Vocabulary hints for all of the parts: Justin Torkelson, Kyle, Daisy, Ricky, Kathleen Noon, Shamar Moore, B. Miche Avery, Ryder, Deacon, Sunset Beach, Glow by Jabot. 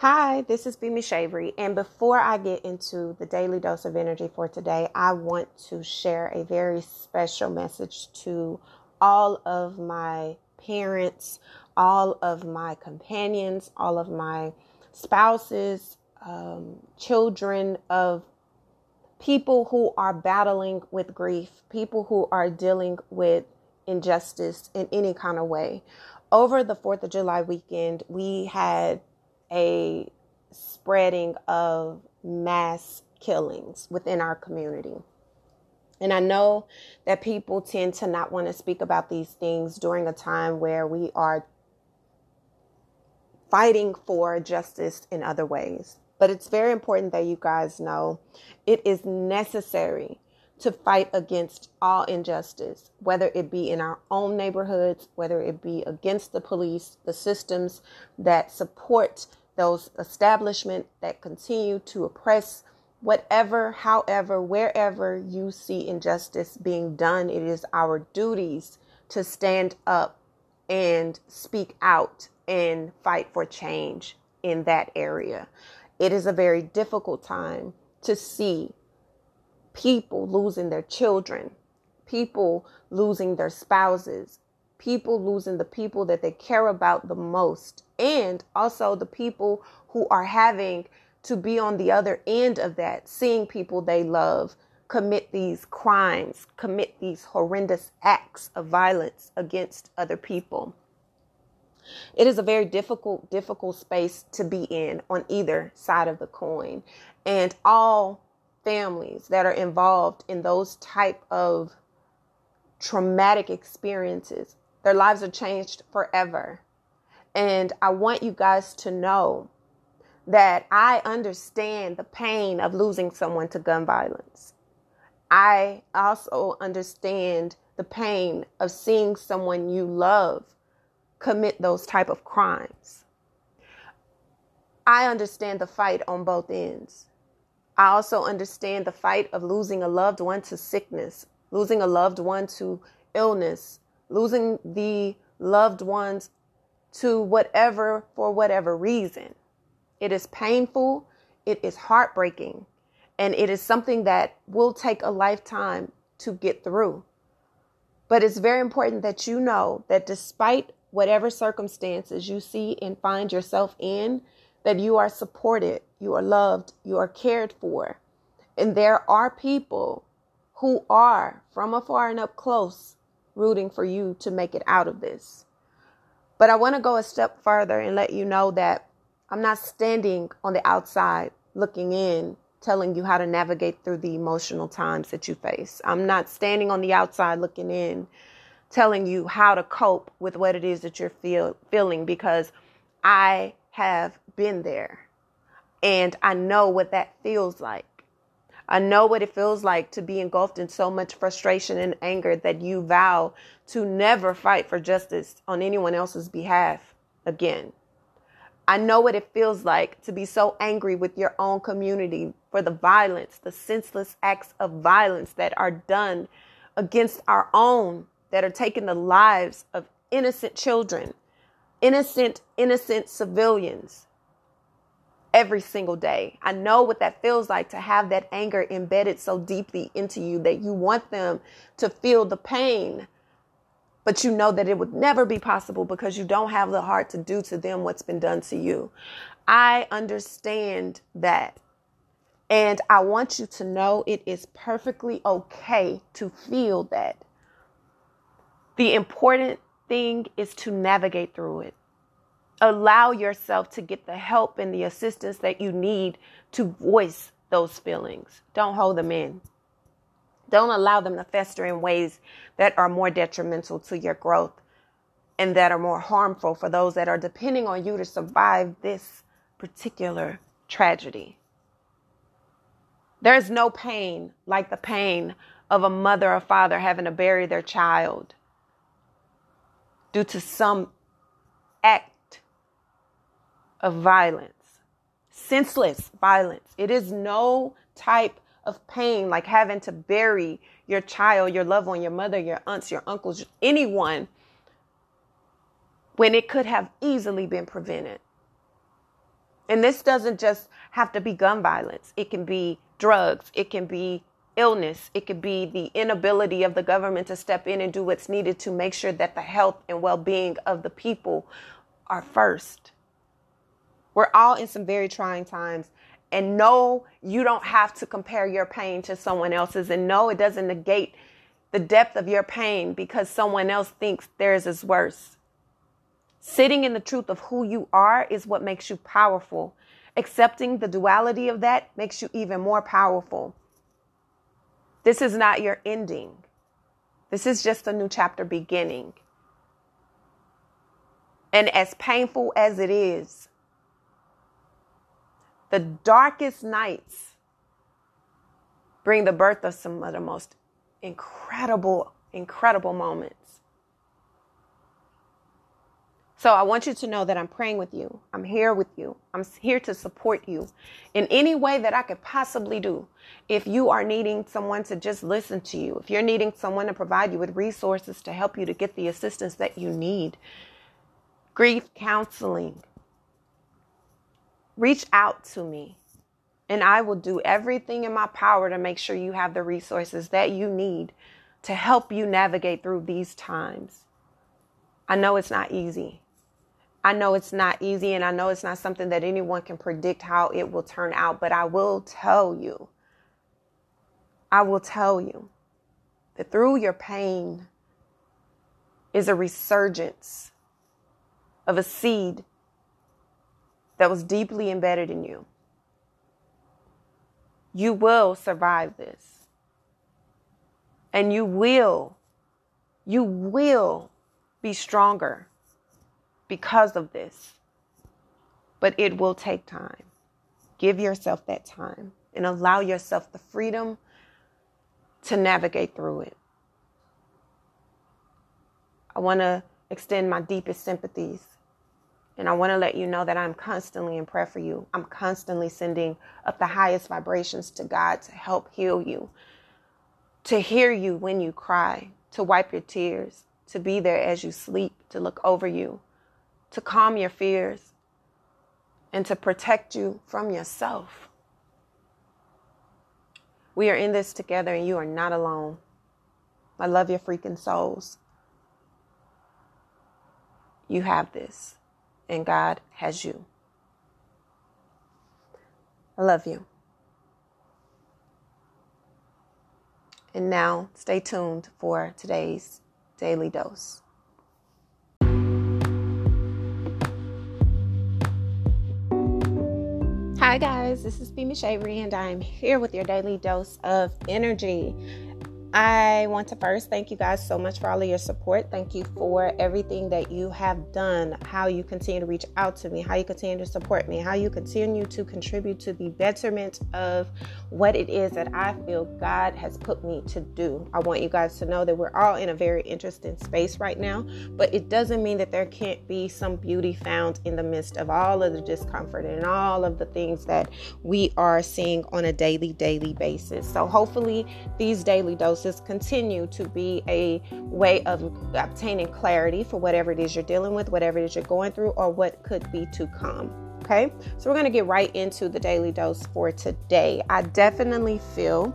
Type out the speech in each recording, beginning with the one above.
Hi, this is B. Miche Avery, and before I get into the daily dose of energy for today, I want to share a very special message to all of my parents, all of my companions, all of my spouses, children of people who are battling with grief, people who are dealing with injustice in any kind of way. Over the 4th of July weekend, we had a spreading of mass killings within our community. And I know that people tend to not want to speak about these things during a time where we are fighting for justice in other ways. But it's very important that you guys know it is necessary to fight against all injustice, whether it be in our own neighborhoods, whether it be against the police, the systems that support those establishments that continue to oppress, whatever, however, wherever you see injustice being done, it is our duties to stand up and speak out and fight for change in that area. It is a very difficult time to see people losing their children, people losing their spouses, people losing the people that they care about the most, and also the people who are having to be on the other end of that, seeing people they love commit these crimes, commit these horrendous acts of violence against other people. It is a very difficult space to be in on either side of the coin, and all families that are involved in those type of traumatic experiences, their lives are changed forever. And I want you guys to know that I understand the pain of losing someone to gun violence. I also understand the pain of seeing someone you love commit those type of crimes. I understand the fight on both ends. I also understand the fight of losing a loved one to sickness, losing a loved one to illness, losing the loved ones to whatever, for whatever reason. It is painful, it is heartbreaking, and it is something that will take a lifetime to get through. But it's very important that you know that despite whatever circumstances you see and find yourself in, that you are supported, you are loved, you are cared for. And there are people who are from afar and up close rooting for you to make it out of this. But I want to go a step further and let you know that I'm not standing on the outside looking in, telling you how to navigate through the emotional times that you face. I'm not standing on the outside looking in, telling you how to cope with what it is that you're feeling, because I have been there, and I know what that feels like. I know what it feels like to be engulfed in so much frustration and anger that you vow to never fight for justice on anyone else's behalf again. I know what it feels like to be so angry with your own community for the violence, the senseless acts of violence that are done against our own, that are taking the lives of innocent children, innocent civilians every single day. I know what that feels like to have that anger embedded so deeply into you that you want them to feel the pain, but you know that it would never be possible because you don't have the heart to do to them what's been done to you. I understand that. And I want you to know it is perfectly okay to feel that. The important thing is to navigate through it. Allow yourself to get the help and the assistance that you need to voice those feelings. Don't hold them in. Don't allow them to fester in ways that are more detrimental to your growth and that are more harmful for those that are depending on you to survive this particular tragedy. There is no pain like the pain of a mother or father having to bury their child due to some act of violence, senseless violence. It is no type of pain like having to bury your child, your loved one, your mother, your aunts, your uncles, anyone, when it could have easily been prevented. And this doesn't just have to be gun violence. It can be drugs. It can be illness. It could be the inability of the government to step in and do what's needed to make sure that the health and well-being of the people are first. We're all in some very trying times. And no, you don't have to compare your pain to someone else's. And no, it doesn't negate the depth of your pain because someone else thinks theirs is worse. Sitting in the truth of who you are is what makes you powerful. Accepting the duality of that makes you even more powerful. This is not your ending. This is just a new chapter beginning. And as painful as it is, the darkest nights bring the birth of some of the most incredible, incredible moments. So I want you to know that I'm praying with you. I'm here with you. I'm here to support you in any way that I could possibly do. If you are needing someone to just listen to you, if you're needing someone to provide you with resources to help you to get the assistance that you need, grief counseling, reach out to me and I will do everything in my power to make sure you have the resources that you need to help you navigate through these times. I know it's not easy. I know it's not easy, and I know it's not something that anyone can predict how it will turn out, but I will tell you that through your pain is a resurgence of a seed that was deeply embedded in you. You will survive this. And you will be stronger because of this, but it will take time. Give yourself that time and allow yourself the freedom to navigate through it. I want to extend my deepest sympathies, and I want to let you know that I'm constantly in prayer for you. I'm constantly sending up the highest vibrations to God to help heal you, to hear you when you cry, to wipe your tears, to be there as you sleep, to look over you, to calm your fears, and to protect you from yourself. We are in this together, and you are not alone. I love your freaking souls. You have this, and God has you. I love you. And now, stay tuned for today's Daily Dose. Hi guys, this is B. Miche Avery, and I am here with your Daily Dose of Energy. I want to first thank you guys so much for all of your support. Thank you for everything that you have done, how you continue to reach out to me, how you continue to support me, how you continue to contribute to the betterment of what it is that I feel God has put me to do. I want you guys to know that we're all in a very interesting space right now, but it doesn't mean that there can't be some beauty found in the midst of all of the discomfort and all of the things that we are seeing on a daily basis. So hopefully these daily doses continue to be a way of obtaining clarity for whatever it is you're dealing with, whatever it is you're going through, or what could be to come. Okay, so we're going to get right into the daily dose for today. I definitely feel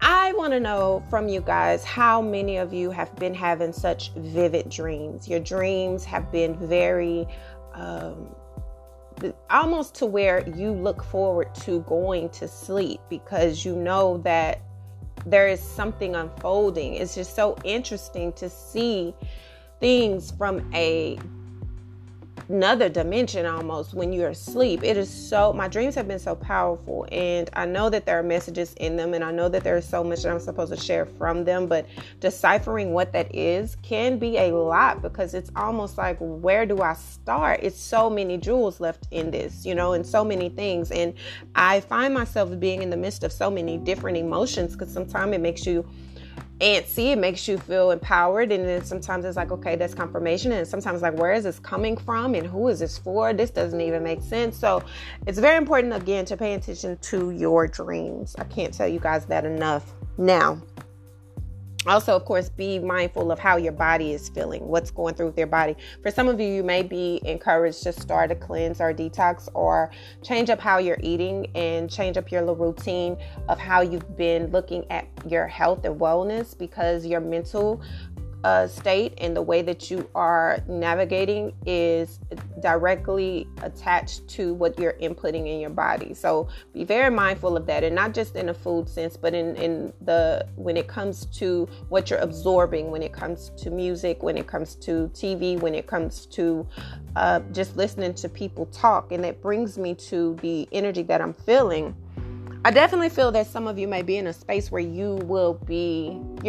I want to know from you guys how many of you have been having such vivid dreams. Your dreams have been very almost to where you look forward to going to sleep because you know that there is something unfolding. It's just so interesting to see things from another dimension almost when you're asleep. It is so, my dreams have been so powerful, and I know that there are messages in them, and I know that there is so much that I'm supposed to share from them, but deciphering what that is can be a lot because it's almost like, where do I start? It's so many jewels left in this, and so many things. And I find myself being in the midst of so many different emotions because sometimes it makes you antsy, it makes you feel empowered, and then sometimes it's like, okay, that's confirmation, and sometimes like, where is this coming from and who is this for? This doesn't even make sense. So it's very important again to pay attention to your dreams. I can't tell you guys that enough. Now Also, of course, be mindful of how your body is feeling, what's going through their body. For some of you, you may be encouraged to start a cleanse or detox, or change up how you're eating and change up your little routine of how you've been looking at your health and wellness, because your mental state and the way that you are navigating is directly attached to what you're inputting in your body. So be very mindful of that, and not just in a food sense, but in when it comes to what you're absorbing, when it comes to music, when it comes to TV, when it comes to just listening to people talk. And that brings me to the energy that I'm feeling. I definitely feel that some of you may be in a space where you're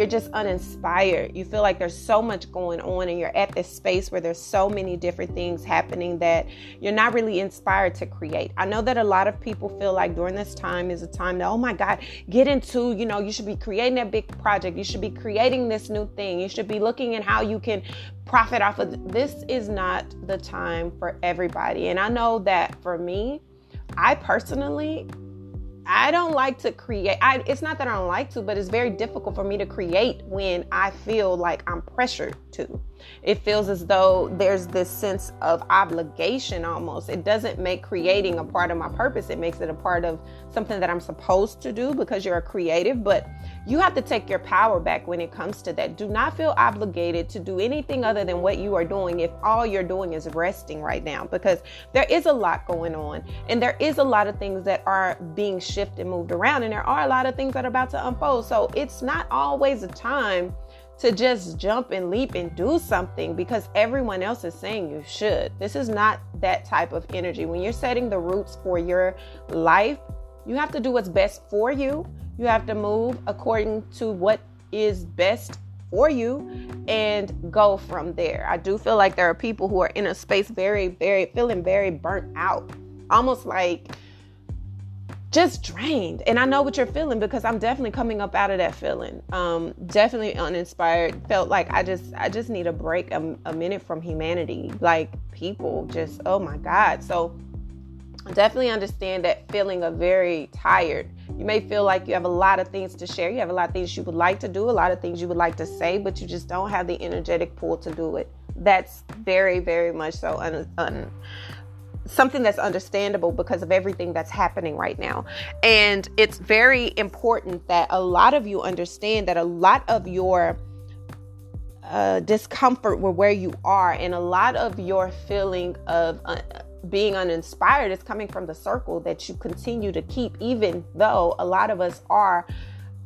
just uninspired. You feel like there's so much going on, and you're at this space where there's so many different things happening that you're not really inspired to create. I know that a lot of people feel like during this time is a time that, oh my God, get into, you should be creating that big project. You should be creating this new thing. You should be looking at how you can profit off of this. Is not the time for everybody. And I know that for me, I personally, I don't like to create. It's not that I don't like to, but it's very difficult for me to create when I feel like I'm pressured to. It feels as though there's this sense of obligation almost. It doesn't make creating a part of my purpose. It makes it a part of something that I'm supposed to do because you're a creative, but you have to take your power back when it comes to that. Do not feel obligated to do anything other than what you are doing if all you're doing is resting right now, because there is a lot going on, and there is a lot of things that are being shifted and moved around, and there are a lot of things that are about to unfold. So it's not always a time to just jump and leap and do something because everyone else is saying you should. This is not that type of energy. When you're setting the roots for your life, you have to do what's best for you. You have to move according to what is best for you and go from there. I do feel like there are people who are in a space very, very feeling very burnt out, almost like just drained. And I know what you're feeling, because I'm definitely coming up out of that feeling. Definitely uninspired. Felt like I just need a break, a minute from humanity. Like people just, oh my God. So definitely understand that feeling of very tired. You may feel like you have a lot of things to share. You have a lot of things you would like to do, a lot of things you would like to say, but you just don't have the energetic pull to do it. That's very, very much so something that's understandable because of everything that's happening right now. And it's very important that a lot of you understand that a lot of your discomfort with where you are, and a lot of your feeling of being uninspired is coming from the circle that you continue to keep, even though a lot of us are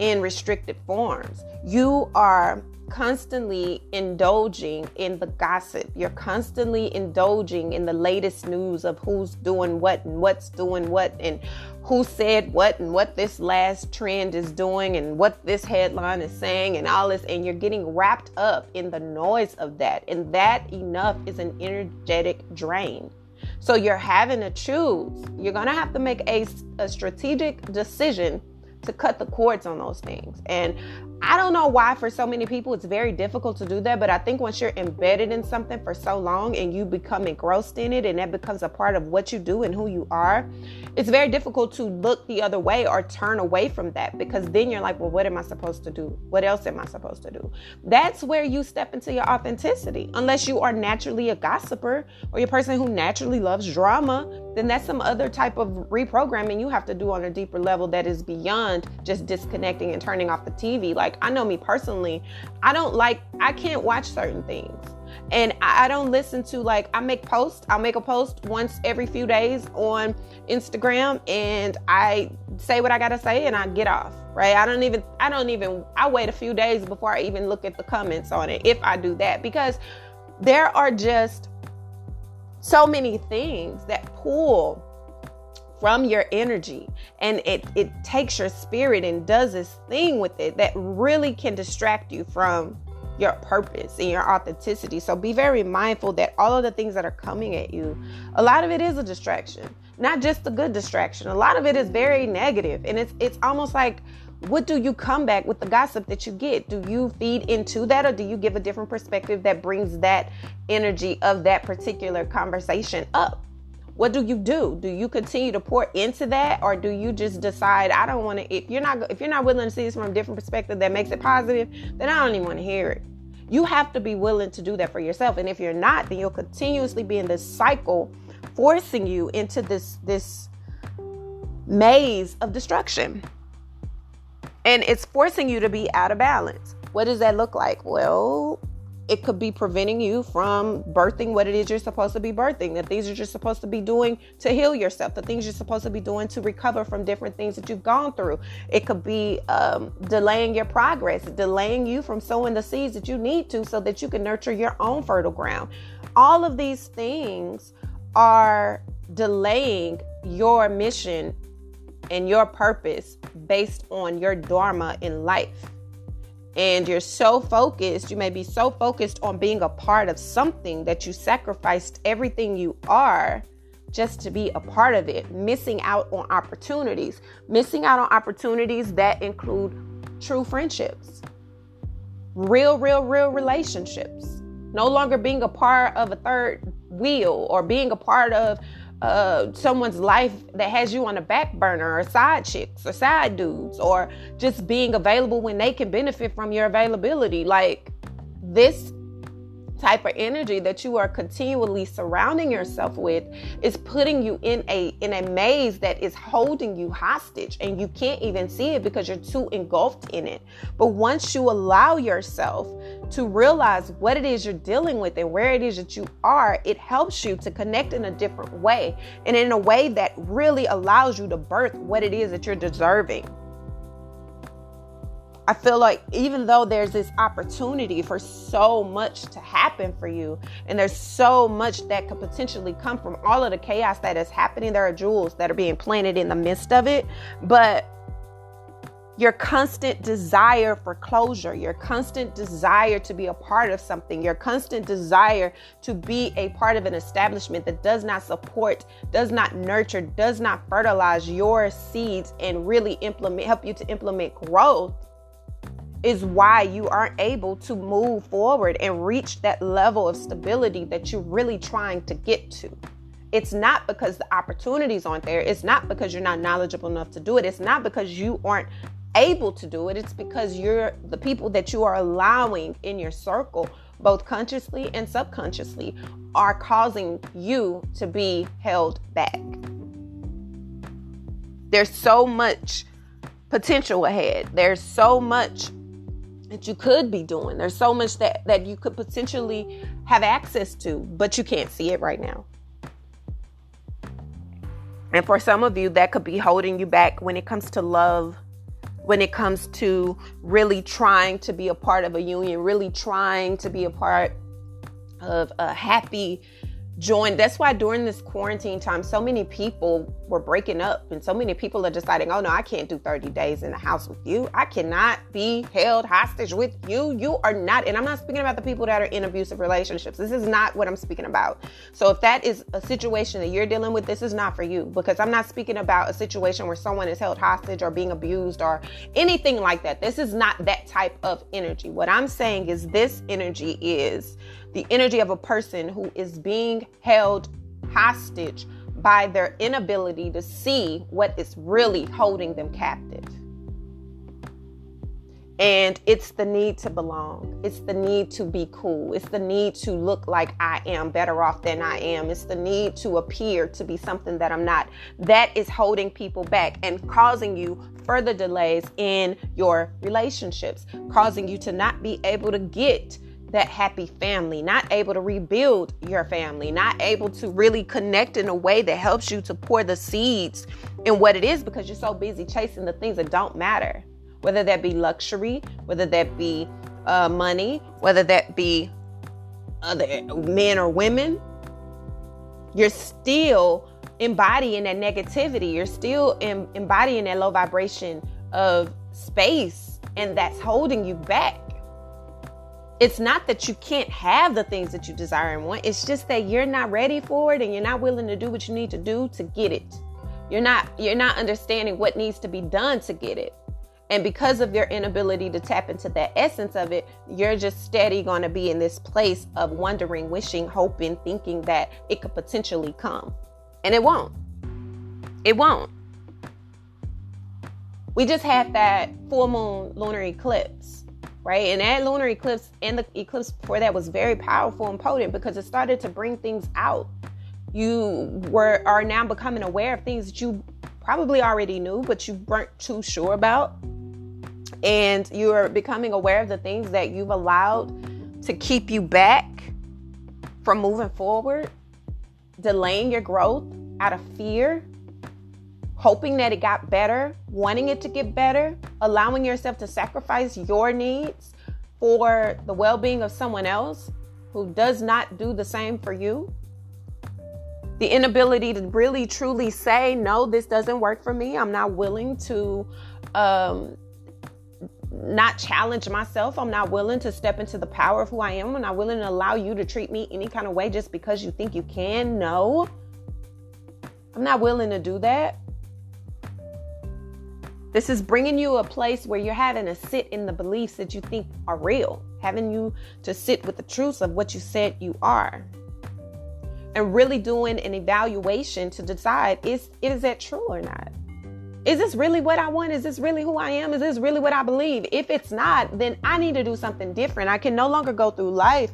in restricted forms. You are constantly indulging in the gossip. You're constantly indulging in the latest news of who's doing what and what's doing what and who said what and what this last trend is doing and what this headline is saying and all this. And you're getting wrapped up in the noise of that. And that enough is an energetic drain. So you're having to choose. You're going to have to make a strategic decision to cut the cords on those things. And I don't know why for so many people it's very difficult to do that, but I think once you're embedded in something for so long and you become engrossed in it, and that becomes a part of what you do and who you are, it's very difficult to look the other way or turn away from that, because then you're like, well, what am I supposed to do? What else am I supposed to do? That's where you step into your authenticity. Unless you are naturally a gossiper or you're a person who naturally loves drama, then that's some other type of reprogramming you have to do on a deeper level that is beyond just disconnecting and turning off the TV. Like, I know me personally, I can't watch certain things, and I don't listen to, like, I'll make a post once every few days on Instagram, and I say what I gotta say and I get off, right? I wait a few days before I even look at the comments on it, if I do that, because there are just so many things that pull from your energy, and it takes your spirit and does this thing with it that really can distract you from your purpose and your authenticity. So be very mindful that all of the things that are coming at you, a lot of it is a distraction, not just a good distraction. A lot of it is very negative, and it's almost like, what do you come back with the gossip that you get? Do you feed into that, or do you give a different perspective that brings that energy of that particular conversation up? What do you do? Do you continue to pour into that, or do you just decide, I don't want to? If you're not willing to see this from a different perspective that makes it positive, then I don't even want to hear it. You have to be willing to do that for yourself. And if you're not, then you'll continuously be in this cycle, forcing you into this maze of destruction. And it's forcing you to be out of balance. What does that look like? Well, it could be preventing you from birthing what it is you're supposed to be birthing, the things that you're supposed to be doing to heal yourself, the things you're supposed to be doing to recover from different things that you've gone through. It could be delaying your progress, delaying you from sowing the seeds that you need to so that you can nurture your own fertile ground. All of these things are delaying your mission and your purpose based on your dharma in life. And you're so focused, you may be so focused on being a part of something that you sacrificed everything you are just to be a part of it, missing out on opportunities that include true friendships, real relationships, no longer being a part of a third wheel or being a part of someone's life that has you on the back burner, or side chicks or side dudes, or just being available when they can benefit from your availability. Like, this type of energy that you are continually surrounding yourself with is putting you in a maze that is holding you hostage, and you can't even see it because you're too engulfed in it. But once you allow yourself to realize what it is you're dealing with and where it is that you are, it helps you to connect in a different way, and in a way that really allows you to birth what it is that you're deserving. I feel like even though there's this opportunity for so much to happen for you, and there's so much that could potentially come from all of the chaos that is happening, there are jewels that are being planted in the midst of it, but your constant desire for closure, your constant desire to be a part of something, your constant desire to be a part of an establishment that does not support, does not nurture, does not fertilize your seeds and really help you to implement growth, is why you aren't able to move forward and reach that level of stability that you're really trying to get to. It's not because the opportunities aren't there. It's not because you're not knowledgeable enough to do it. It's not because you aren't able to do it. It's because the people that you are allowing in your circle, both consciously and subconsciously, are causing you to be held back. There's so much potential ahead. There's so much that you could be doing. There's so much that you could potentially have access to, but you can't see it right now. And for some of you, that could be holding you back when it comes to love, when it comes to really trying to be a part of a union, really trying to be a part of a happy join. That's why during this quarantine time, so many people were breaking up, and so many people are deciding, oh no, I can't do 30 days in the house with you. I cannot be held hostage with you. You are not, and I'm not speaking about the people that are in abusive relationships. This is not what I'm speaking about. So if that is a situation that you're dealing with, this is not for you, because I'm not speaking about a situation where someone is held hostage or being abused or anything like that. This is not that type of energy. What I'm saying is this energy is the energy of a person who is being held hostage by their inability to see what is really holding them captive. And it's the need to belong. It's the need to be cool. It's the need to look like I am better off than I am. It's the need to appear to be something that I'm not. That is holding people back and causing you further delays in your relationships, causing you to not be able to get that happy family, not able to rebuild your family, not able to really connect in a way that helps you to pour the seeds in what it is, because you're so busy chasing the things that don't matter, whether that be luxury, whether that be money, whether that be other men or women. You're still embodying that negativity. You're still embodying that low vibration of space, and that's holding you back. It's not that you can't have the things that you desire and want. It's just that you're not ready for it, and you're not willing to do what you need to do to get it. You're not understanding what needs to be done to get it. And because of your inability to tap into that essence of it, you're just steady going to be in this place of wondering, wishing, hoping, thinking that it could potentially come. And it won't. It won't. We just had that full moon lunar eclipse, right? And that lunar eclipse and the eclipse before that was very powerful and potent because it started to bring things out. You are now becoming aware of things that you probably already knew, but you weren't too sure about. And you are becoming aware of the things that you've allowed to keep you back from moving forward, delaying your growth out of fear, hoping that it got better, wanting it to get better, allowing yourself to sacrifice your needs for the well-being of someone else who does not do the same for you. The inability to really truly say, no, this doesn't work for me. I'm not willing to not challenge myself. I'm not willing to step into the power of who I am. I'm not willing to allow you to treat me any kind of way just because you think you can. No, I'm not willing to do that. This is bringing you a place where you're having to sit in the beliefs that you think are real, having you to sit with the truths of what you said you are, and really doing an evaluation to decide, is that true or not? Is this really what I want? Is this really who I am? Is this really what I believe? If it's not, then I need to do something different. I can no longer go through life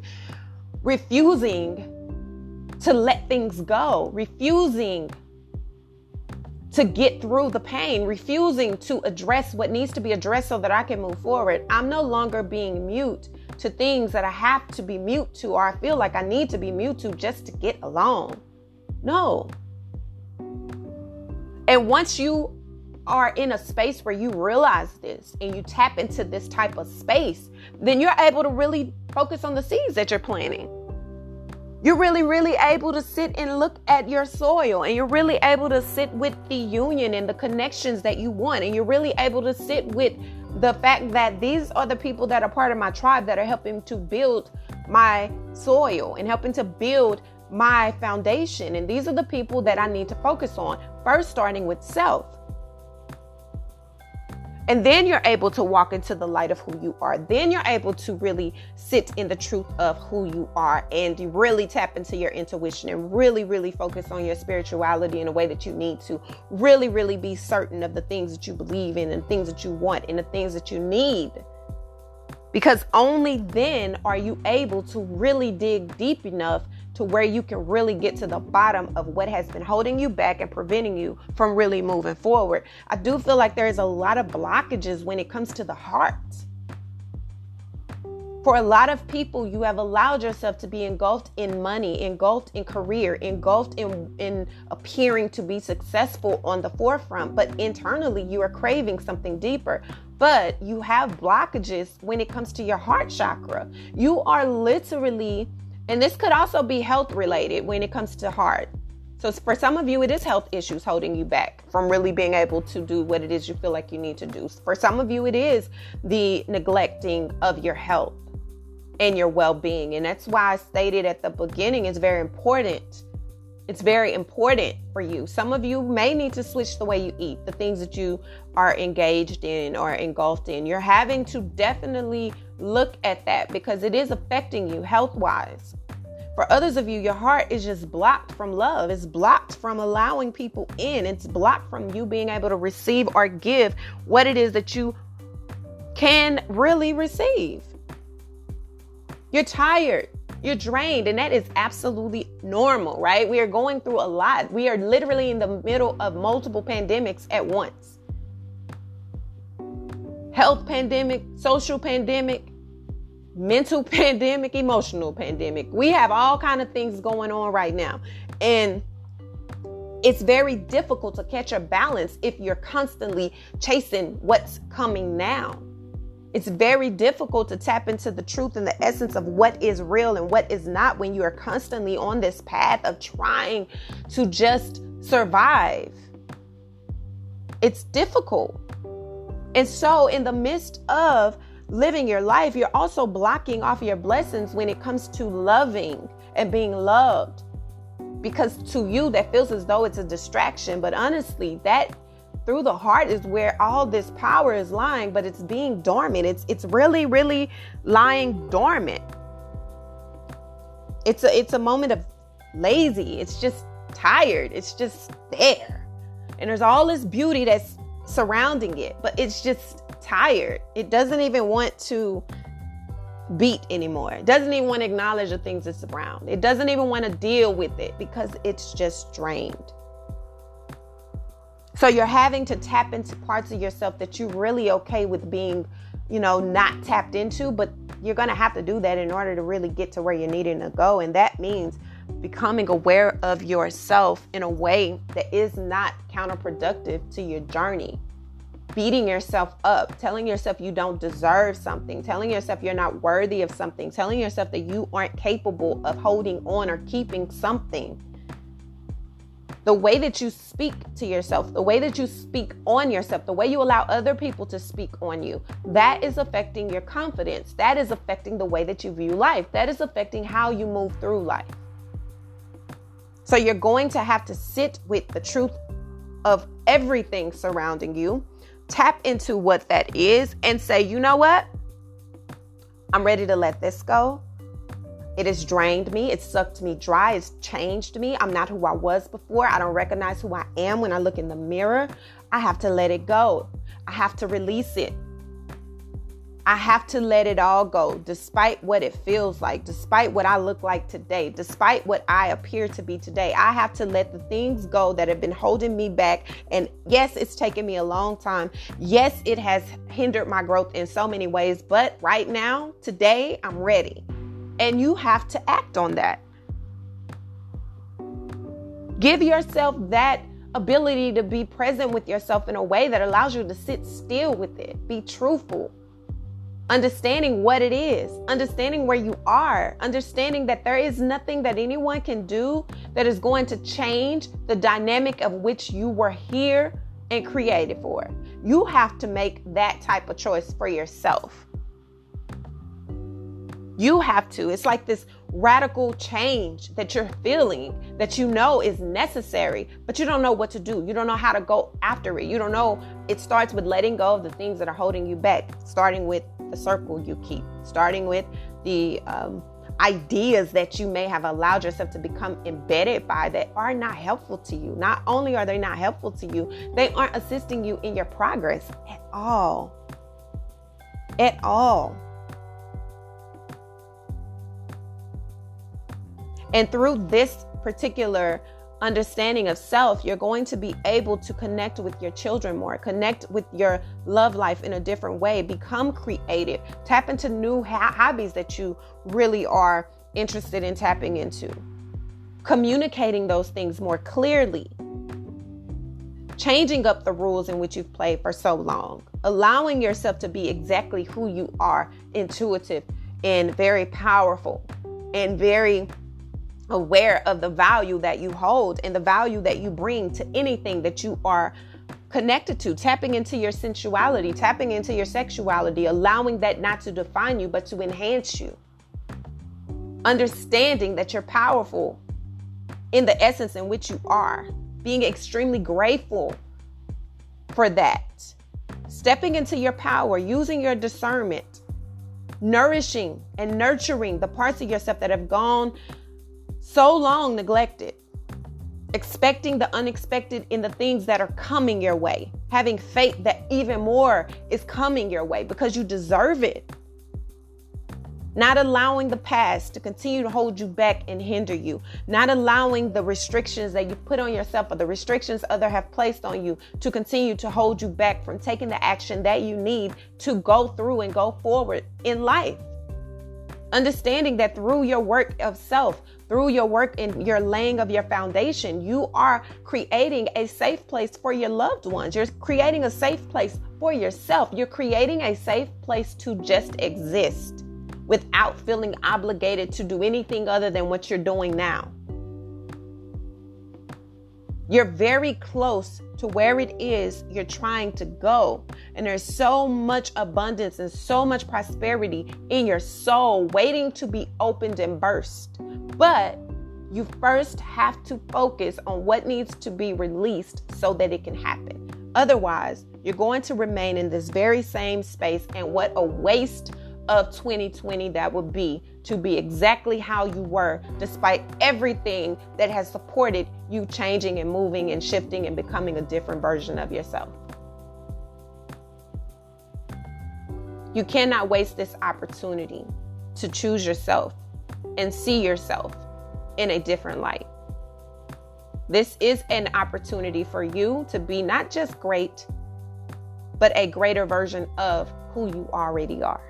refusing to let things go, refusing to get through the pain, refusing to address what needs to be addressed so that I can move forward. I'm no longer being mute to things that I have to be mute to, or I feel like I need to be mute to just to get along. No. And once you are in a space where you realize this and you tap into this type of space, then you're able to really focus on the seeds that you're planting. You're really, really able to sit and look at your soil, and you're really able to sit with the union and the connections that you want. And you're really able to sit with the fact that these are the people that are part of my tribe that are helping to build my soil and helping to build my foundation. And these are the people that I need to focus on, first starting with self. And then you're able to walk into the light of who you are. Then you're able to really sit in the truth of who you are, and you really tap into your intuition and really, really focus on your spirituality in a way that you need to really, really be certain of the things that you believe in and things that you want and the things that you need. Because only then are you able to really dig deep enough to where you can really get to the bottom of what has been holding you back and preventing you from really moving forward. I do feel like there is a lot of blockages when it comes to the heart. For a lot of people, you have allowed yourself to be engulfed in money, engulfed in career, engulfed in appearing to be successful on the forefront, but internally you are craving something deeper. But you have blockages when it comes to your heart chakra. You are literally... And this could also be health related when it comes to heart. So for some of you, it is health issues holding you back from really being able to do what it is you feel like you need to do. For some of you, it is the neglecting of your health and your well-being. And that's why I stated at the beginning, it's very important. It's very important for you. Some of you may need to switch the way you eat, the things that you are engaged in or engulfed in. You're having to definitely look at that because it is affecting you health-wise. For others of you, your heart is just blocked from love. It's blocked from allowing people in. It's blocked from you being able to receive or give what it is that you can really receive. You're tired. You're drained, and that is absolutely normal, right? We are going through a lot. We are literally in the middle of multiple pandemics at once. Health pandemic, social pandemic, mental pandemic, emotional pandemic. We have all kinds of things going on right now. And it's very difficult to catch a balance if you're constantly chasing what's coming now. It's very difficult to tap into the truth and the essence of what is real and what is not when you are constantly on this path of trying to just survive. It's difficult. And so in the midst of living your life, you're also blocking off your blessings when it comes to loving and being loved. Because to you, that feels as though it's a distraction. But honestly, that through the heart is where all this power is lying, but it's being dormant. It's really, really lying dormant. It's a moment of lazy. It's just tired. It's just there. And there's all this beauty that's surrounding it, but it's just tired. It doesn't even want to beat anymore. It doesn't even want to acknowledge the things that surround. It doesn't even want to deal with it because it's just drained. So you're having to tap into parts of yourself that you're really okay with being, not tapped into, but you're going to have to do that in order to really get to where you're needing to go. And that means becoming aware of yourself in a way that is not counterproductive to your journey. Beating yourself up, telling yourself you don't deserve something, telling yourself you're not worthy of something, telling yourself that you aren't capable of holding on or keeping something. The way that you speak to yourself, the way that you speak on yourself, the way you allow other people to speak on you, that is affecting your confidence. That is affecting the way that you view life. That is affecting how you move through life. So you're going to have to sit with the truth of everything surrounding you, tap into what that is, and say, you know what? I'm ready to let this go. It has drained me. It sucked me dry. It's changed me. I'm not who I was before. I don't recognize who I am when I look in the mirror. I have to let it go. I have to release it. I have to let it all go, despite what it feels like, despite what I look like today, despite what I appear to be today. I have to let the things go that have been holding me back. And yes, it's taken me a long time. Yes, it has hindered my growth in so many ways. But right now, today, I'm ready. And you have to act on that. Give yourself that ability to be present with yourself in a way that allows you to sit still with it. Be truthful. Understanding what it is, understanding where you are, understanding that there is nothing that anyone can do that is going to change the dynamic of which you were here and created for. You have to make that type of choice for yourself. You have to. It's like this radical change that you're feeling that you know is necessary, but you don't know what to do. You don't know how to go after it. You don't know. It starts with letting go of the things that are holding you back, starting with the circle you keep, starting with the ideas that you may have allowed yourself to become embedded by that are not helpful to you. Not only are they not helpful to you, they aren't assisting you in your progress at all. At all. And through this particular understanding of self, you're going to be able to connect with your children more, connect with your love life in a different way, become creative, tap into new hobbies that you really are interested in tapping into, communicating those things more clearly, changing up the rules in which you've played for so long, allowing yourself to be exactly who you are, intuitive and very powerful and very aware of the value that you hold and the value that you bring to anything that you are connected to, tapping into your sensuality, tapping into your sexuality, allowing that not to define you, but to enhance you. Understanding that you're powerful in the essence in which you are, being extremely grateful for that, stepping into your power, using your discernment, nourishing and nurturing the parts of yourself that have gone so long neglected, expecting the unexpected in the things that are coming your way, having faith that even more is coming your way because you deserve it. Not allowing the past to continue to hold you back and hinder you. Not allowing the restrictions that you put on yourself or the restrictions others have placed on you to continue to hold you back from taking the action that you need to go through and go forward in life. Understanding that through your work of self, through your work and your laying of your foundation, you are creating a safe place for your loved ones. You're creating a safe place for yourself. You're creating a safe place to just exist without feeling obligated to do anything other than what you're doing now. You're very close to where it is you're trying to go. And there's so much abundance and so much prosperity in your soul waiting to be opened and burst. But you first have to focus on what needs to be released so that it can happen. Otherwise, you're going to remain in this very same space, and what a waste of 2020 that would be to be exactly how you were despite everything that has supported you changing and moving and shifting and becoming a different version of yourself. You cannot waste this opportunity to choose yourself and see yourself in a different light. This is an opportunity for you to be not just great, but a greater version of who you already are.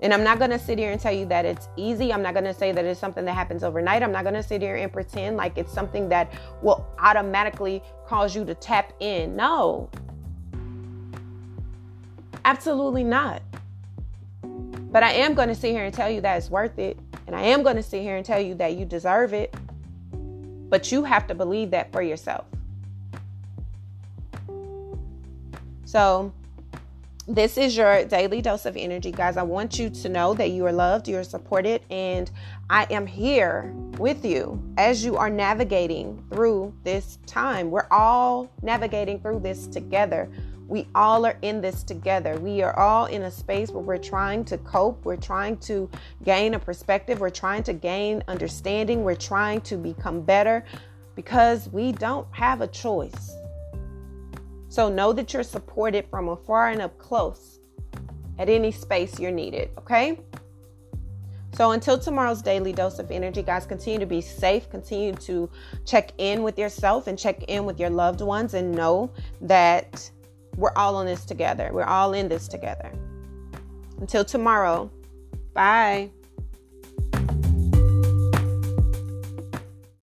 And I'm not going to sit here and tell you that it's easy. I'm not going to say that it's something that happens overnight. I'm not going to sit here and pretend like it's something that will automatically cause you to tap in. No. Absolutely not. But I am going to sit here and tell you that it's worth it. And I am going to sit here and tell you that you deserve it. But you have to believe that for yourself. So this is your daily dose of energy, guys. I want you to know that you are loved, you are supported, and I am here with you as you are navigating through this time. We're all navigating through this together. We all are in this together. We are all in a space where we're trying to cope. We're trying to gain a perspective. We're trying to gain understanding. We're trying to become better because we don't have a choice. So know that you're supported from afar and up close at any space you're needed, okay? So until tomorrow's daily dose of energy, guys, continue to be safe. Continue to check in with yourself and check in with your loved ones and know that we're all in this together. We're all in this together. Until tomorrow, bye.